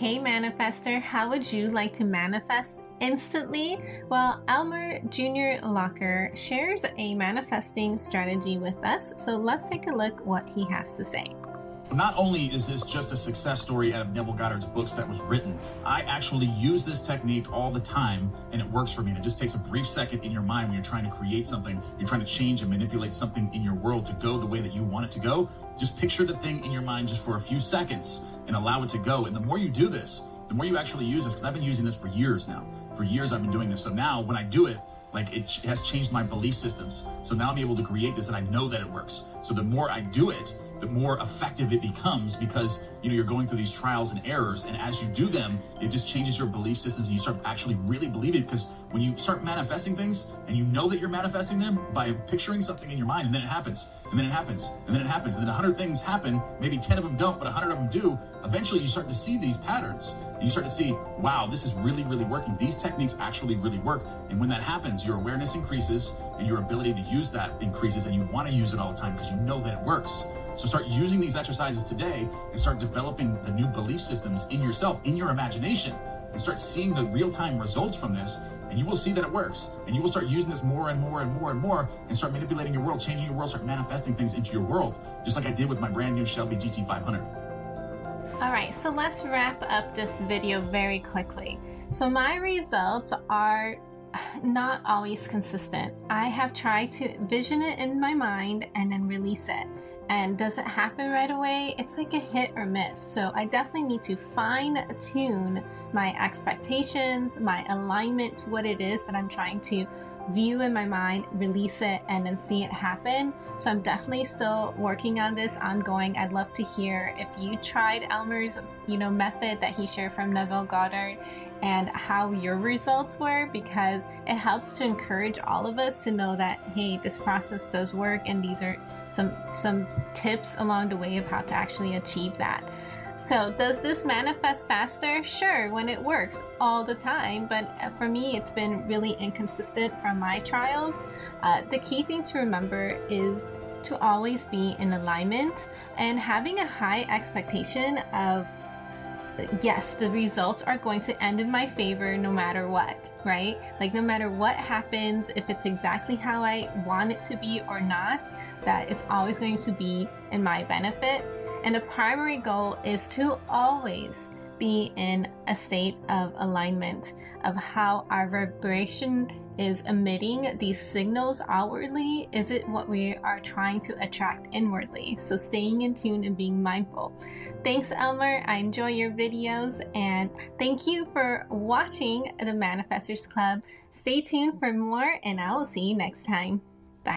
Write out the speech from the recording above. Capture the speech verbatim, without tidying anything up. Hey Manifester, how would you like to manifest instantly? Well, Elmer Junior Locker shares a manifesting strategy with us, so let's take a look what he has to say. Not only is this just a success story out of Neville Goddard's books that was written, I actually use this technique all the time and it works for me. And it just takes a brief second in your mind when you're trying to create something, you're trying to change and manipulate something in your world to go the way that you want it to go. Just picture the thing in your mind just for a few seconds and allow it to go. And the more you do this, the more you actually use this, because I've been using this for years now. For years I've been doing this. So now when I do it, like it has changed my belief systems. So now I'm able to create this and I know that it works. So the more I do it, the more effective it becomes, because you know you're going through these trials and errors, and as you do them, it just changes your belief systems and you start actually really believing it. Because when you start manifesting things and you know that you're manifesting them by picturing something in your mind, and then it happens, and then it happens, and then it happens, and then a hundred things happen, maybe ten of them don't, but a hundred of them do, eventually you start to see these patterns and you start to see, wow, this is really, really working. These techniques actually really work. And when that happens, your awareness increases and your ability to use that increases, and you want to use it all the time because you know that it works. So start using these exercises today and start developing the new belief systems in yourself, in your imagination, and start seeing the real-time results from this, and you will see that it works. And you will start using this more and more and more and more, and start manipulating your world, changing your world, start manifesting things into your world, just like I did with my brand new Shelby G T five hundred. All right, so let's wrap up this video very quickly. So my results are not always consistent. I have tried to vision it in my mind and then release it. And does it happen right away? It's like a hit or miss. So I definitely need to fine tune my expectations, my alignment to what it is that I'm trying to view in my mind, release it, and then see it happen. So I'm definitely still working on this, ongoing. I'd love to hear if you tried Elmer's, you know, method that he shared from Neville Goddard and how your results were, because it helps to encourage all of us to know that, hey, this process does work, and these are some some tips along the way of how to actually achieve that. So does this manifest faster? Sure, when it works all the time, but for me it's been really inconsistent from my trials. Uh, the key thing to remember is to always be in alignment and having a high expectation of, yes, the results are going to end in my favor no matter what, right? Like no matter what happens, if it's exactly how I want it to be or not, that it's always going to be in my benefit. And the primary goal is to always be in a state of alignment of how our vibration is emitting these signals outwardly. Is it what we are trying to attract inwardly? So staying in tune and being mindful. Thanks, Elmer. I enjoy your videos, and thank you for watching the Manifestors Club. Stay tuned for more, and I will see you next time.